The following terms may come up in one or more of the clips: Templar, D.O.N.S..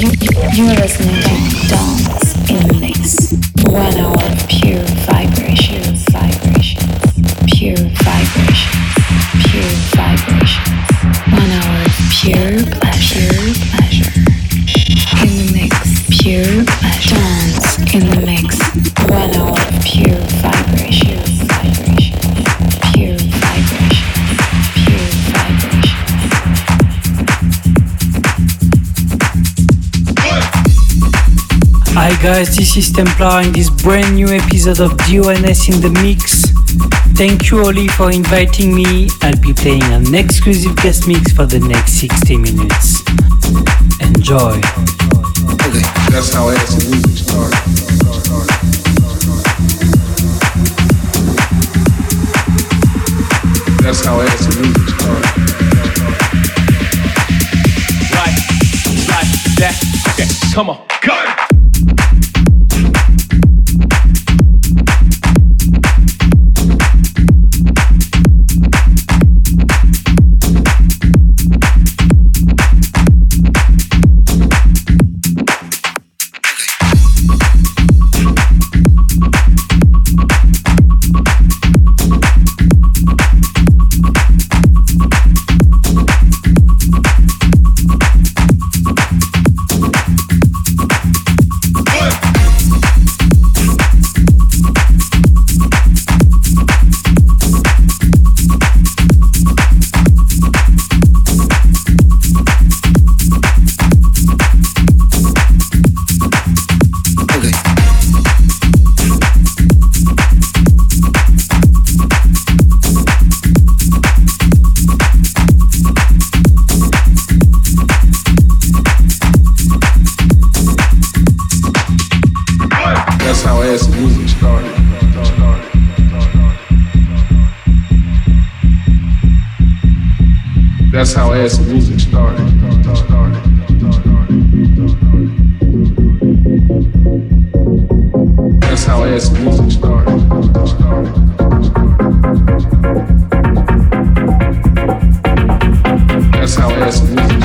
You're listening to Dance in the Mix. 1 hour of pure vibrations, pure vibrations, pure vibrations. 1 hour of pure pleasure, in the mix, pure pleasure. Dance in the mix. 1 hour of pure vibrations, pure vibrations. Hi guys, this is Templar in this brand new episode of D.O.N.S. in the Mix. Thank you Oli for inviting me. I'll be playing an exclusive guest mix for the next 60 minutes. Enjoy. Okay, that's how excellent music starts. That's how excellent music starts. Right, right, that, okay, come on, go! That's how acid music started. That's how acid music started. That's how acid music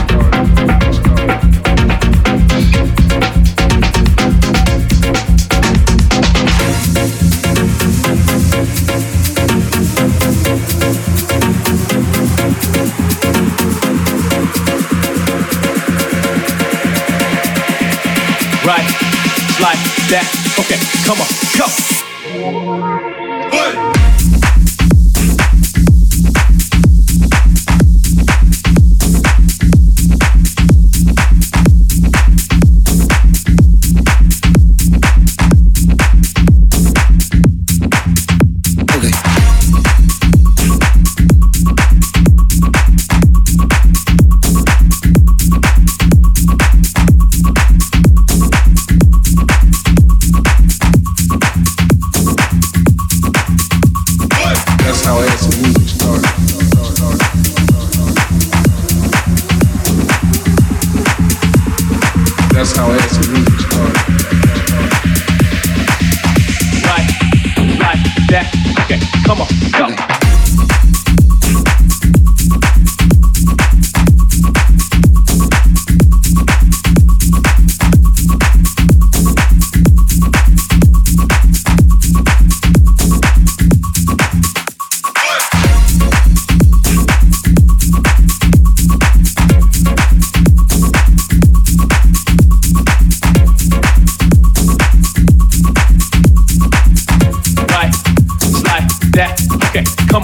that. Okay, come on, go! Hey. Okay. That's how acid music starts. Right, right, that, okay, come on, go! Okay. Come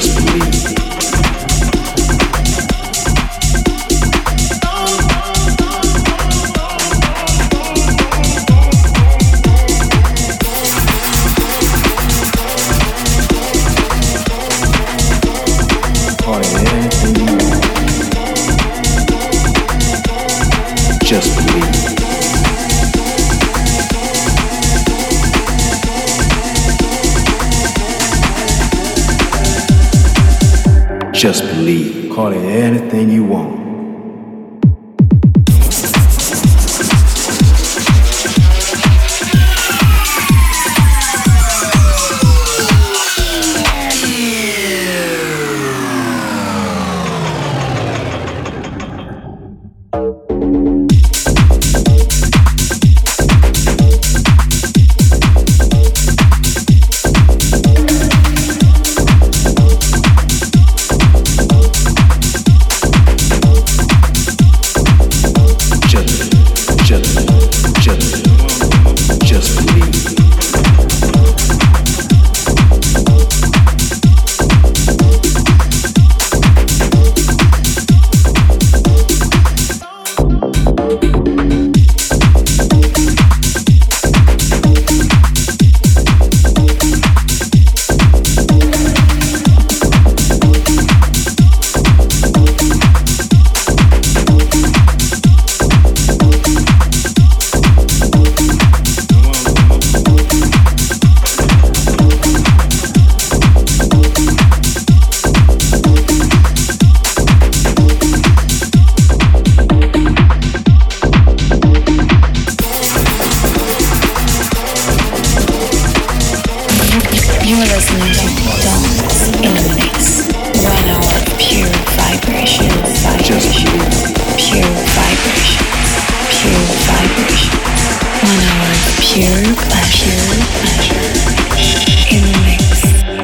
Just believe. Just believe. Call it anything you want.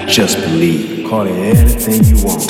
Just believe. Call it anything you want.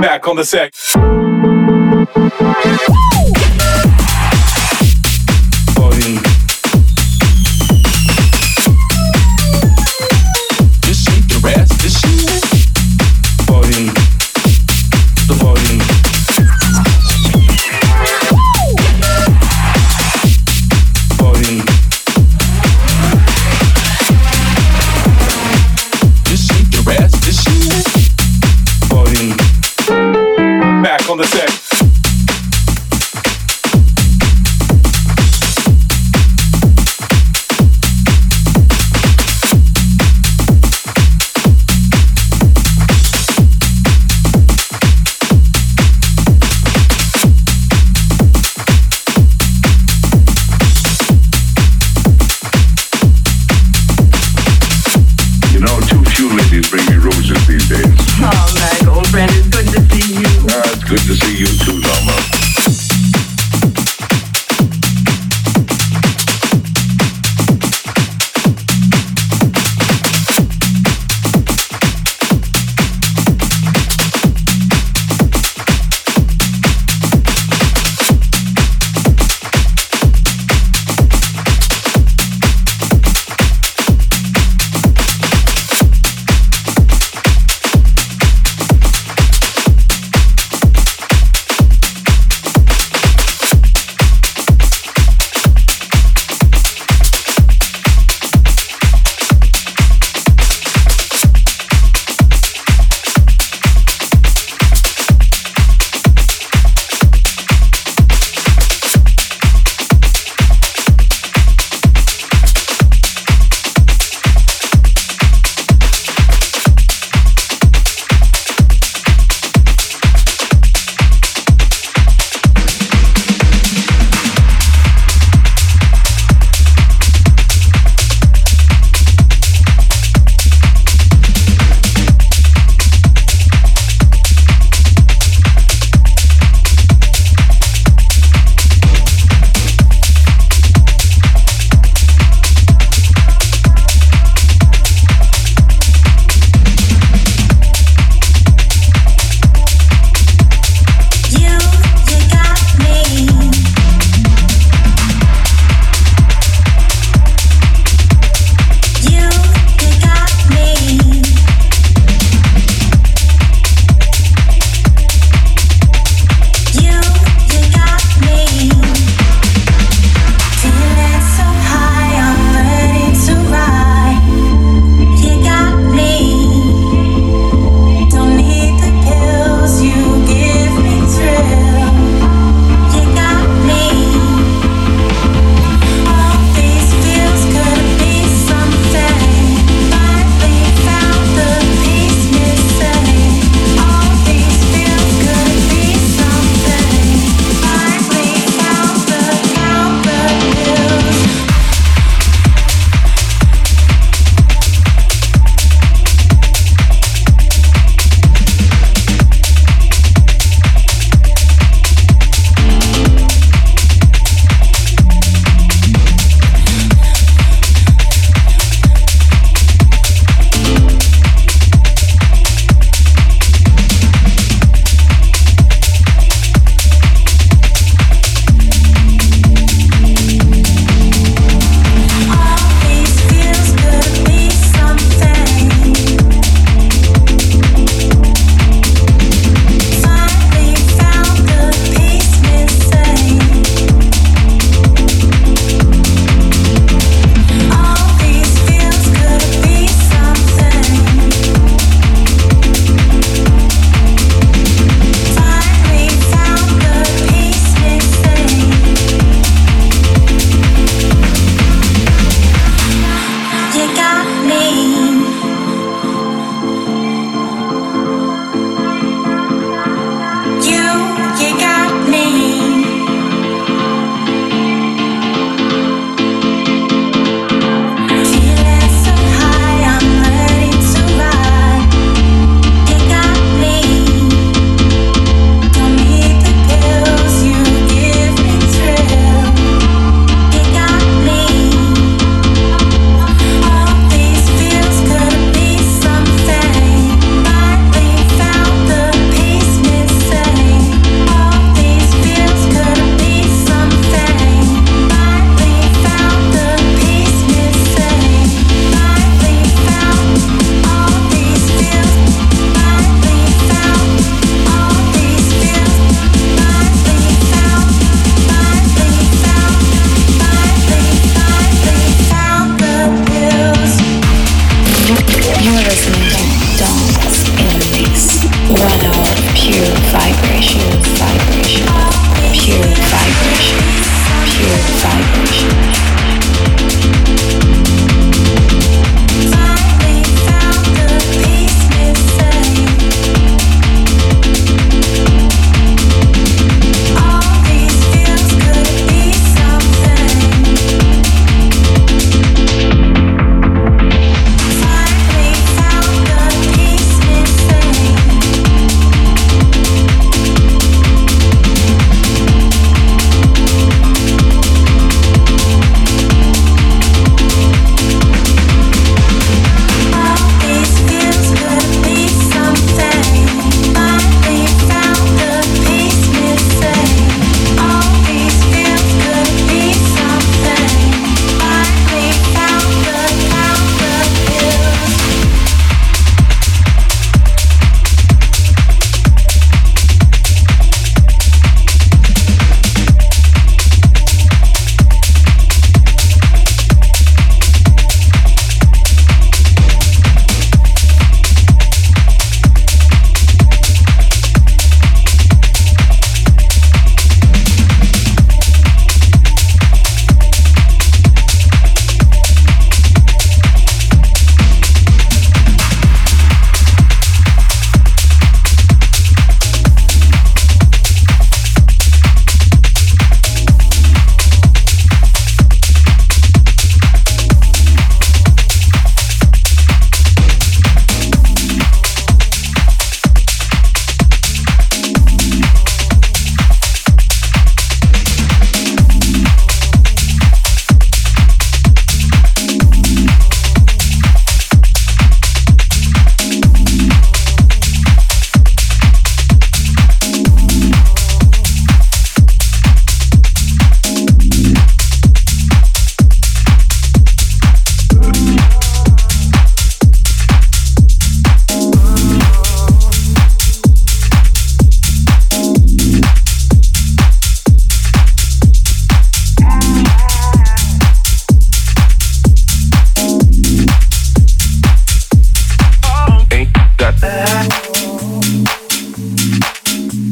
back on the sec. On the set. Good to see you.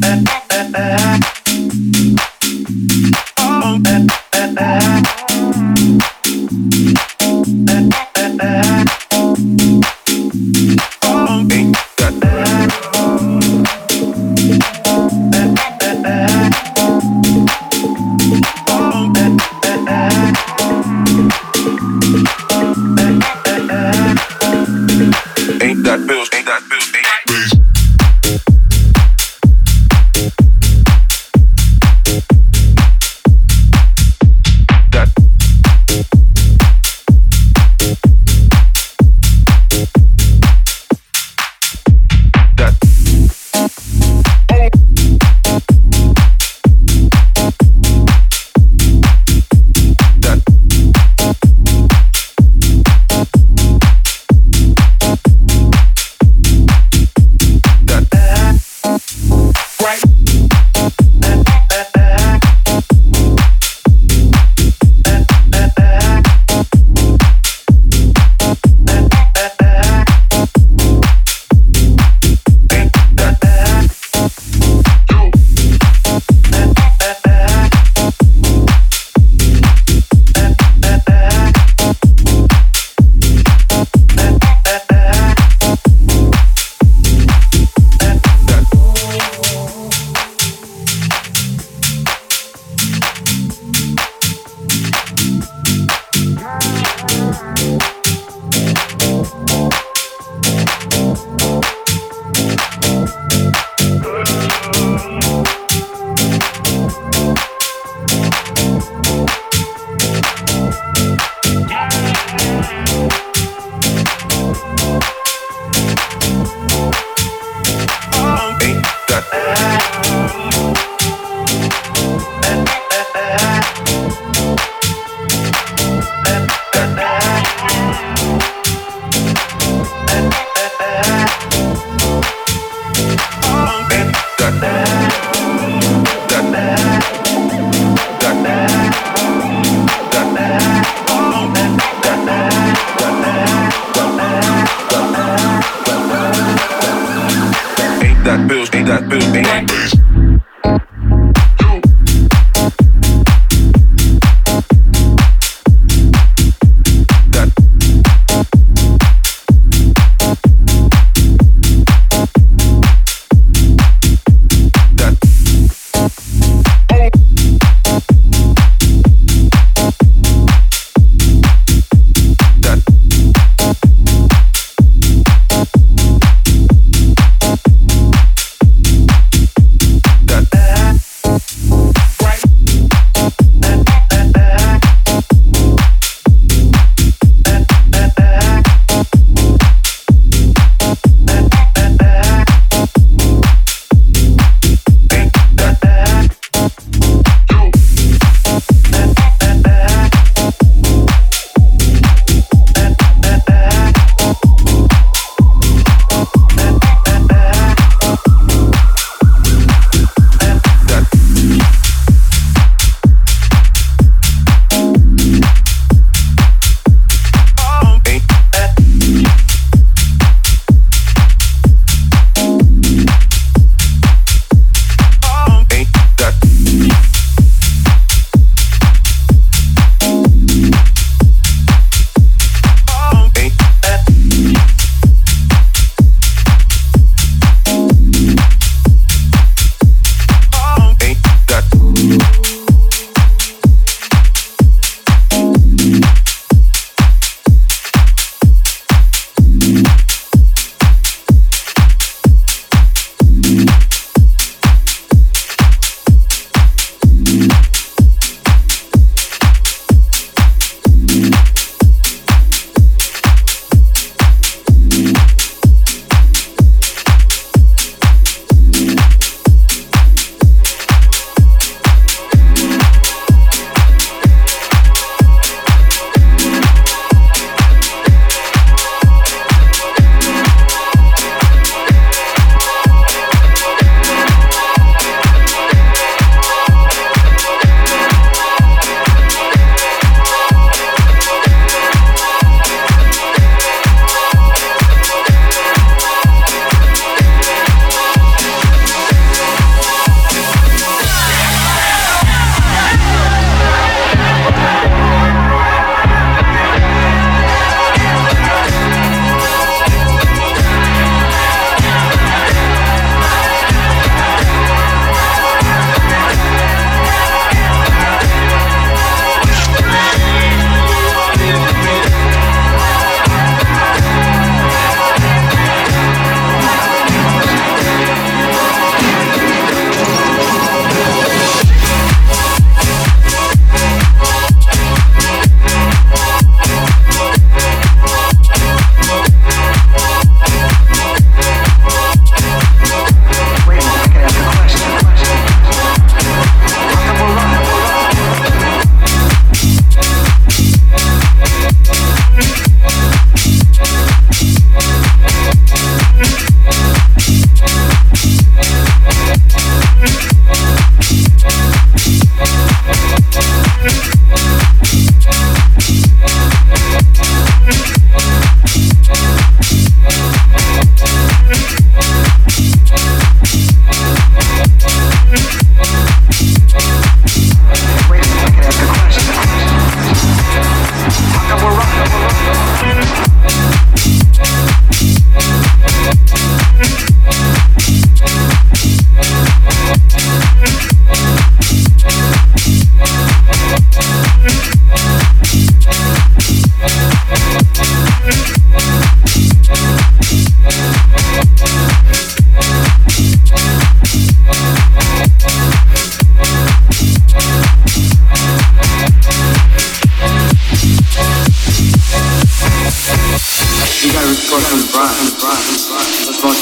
Ain't that bills, ain't that bills, ain't that bills.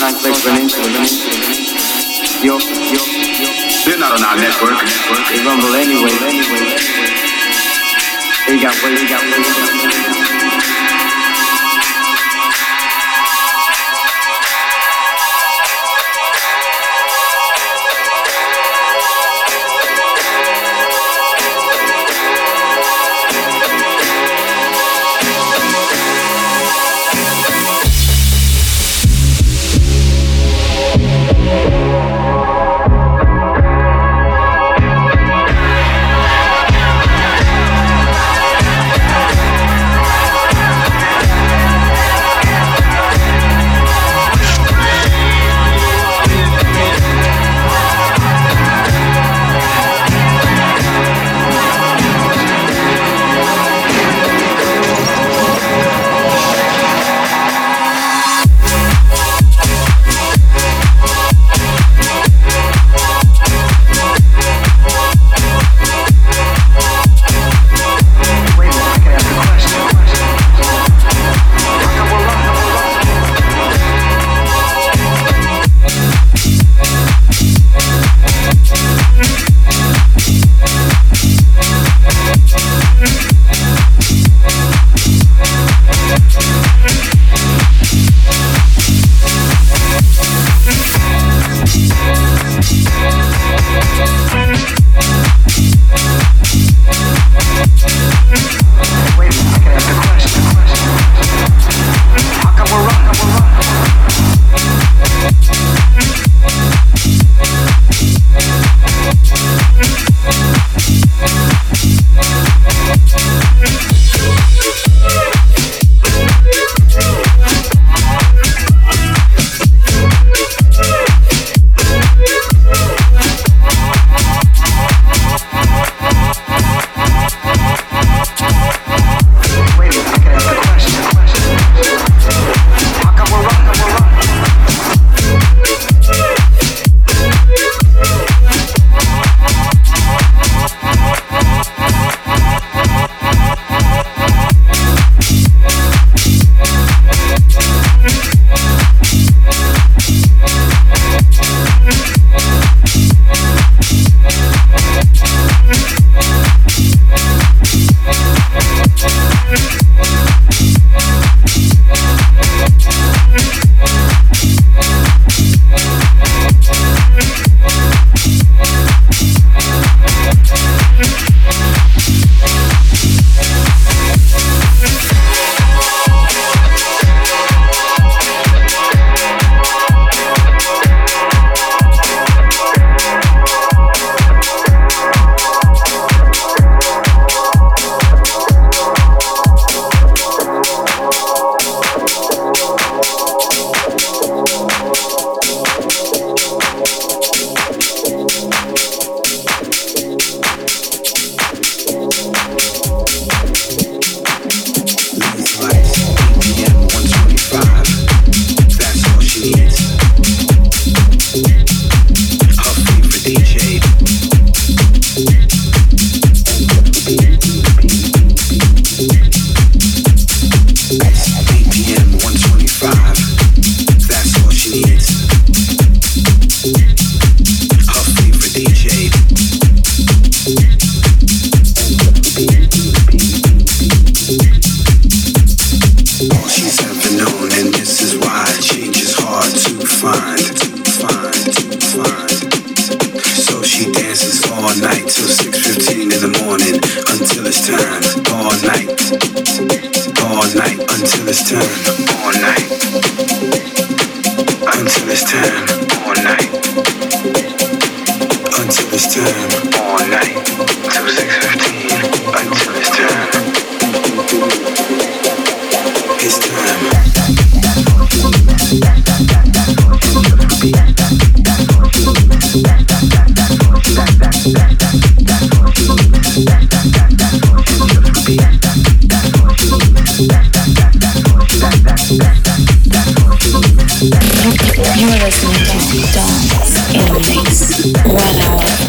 translate Peninsula. They're not on our network. They rumble anyway. They got way.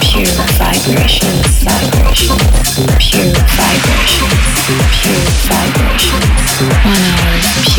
Pure vibration. 1 hour.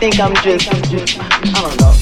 think I'm just, I don't know.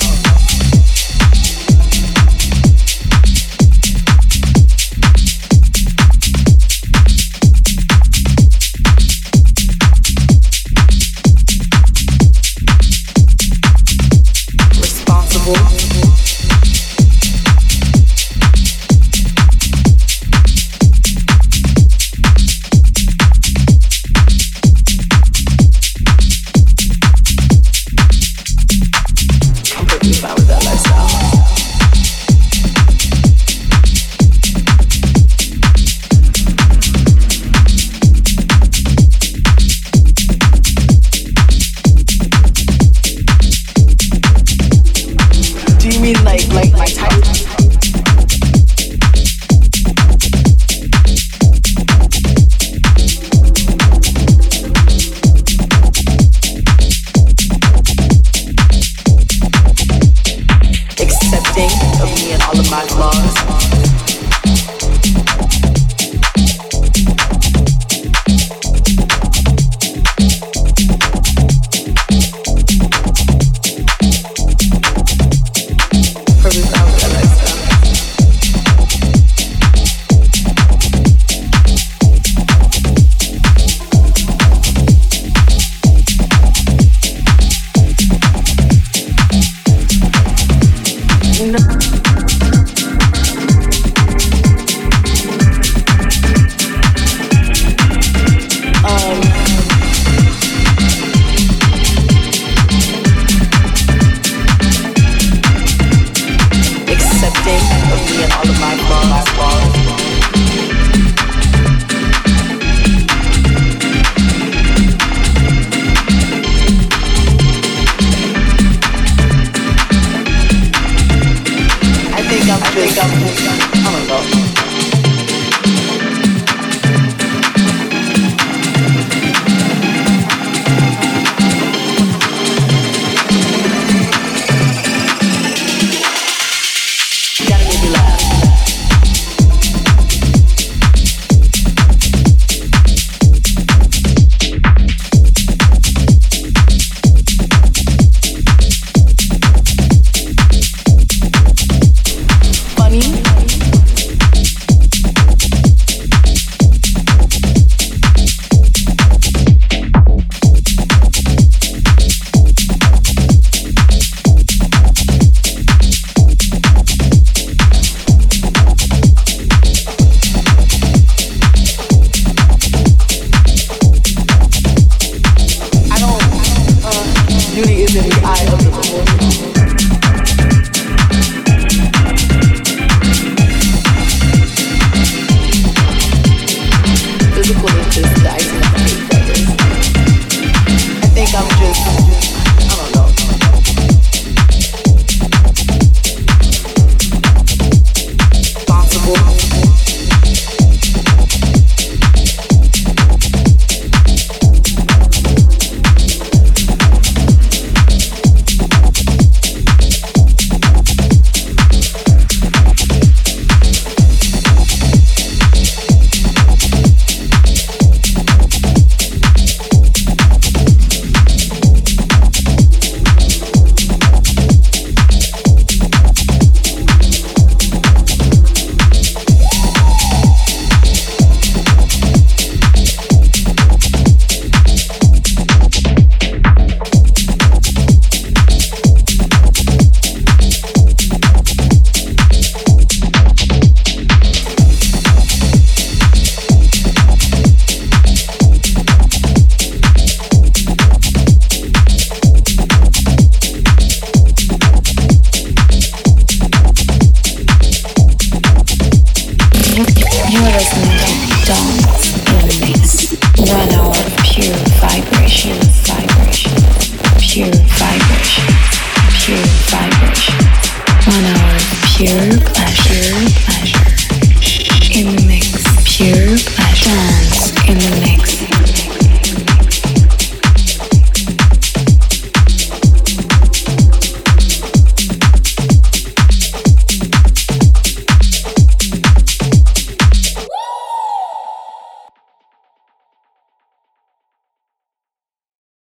Physical is just the icing on the cake, brothers. I think I'm just